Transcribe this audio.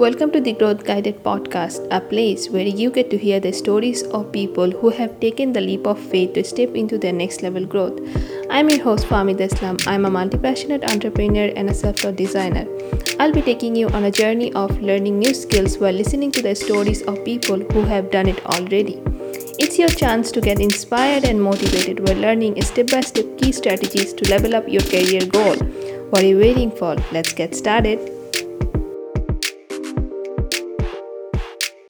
Welcome to the Growth Guided Podcast, a place where you get to hear the stories of people who have taken the leap of faith to step into their next level growth. I'm your host Fahmy Daslam. I'm a multi-passionate entrepreneur and a self-taught designer. I'll be taking you on a journey of learning new skills while listening to the stories of people who have done it already. It's your chance to get inspired and motivated while learning step-by-step key strategies to level up your career goal. What are you waiting for? Let's get started.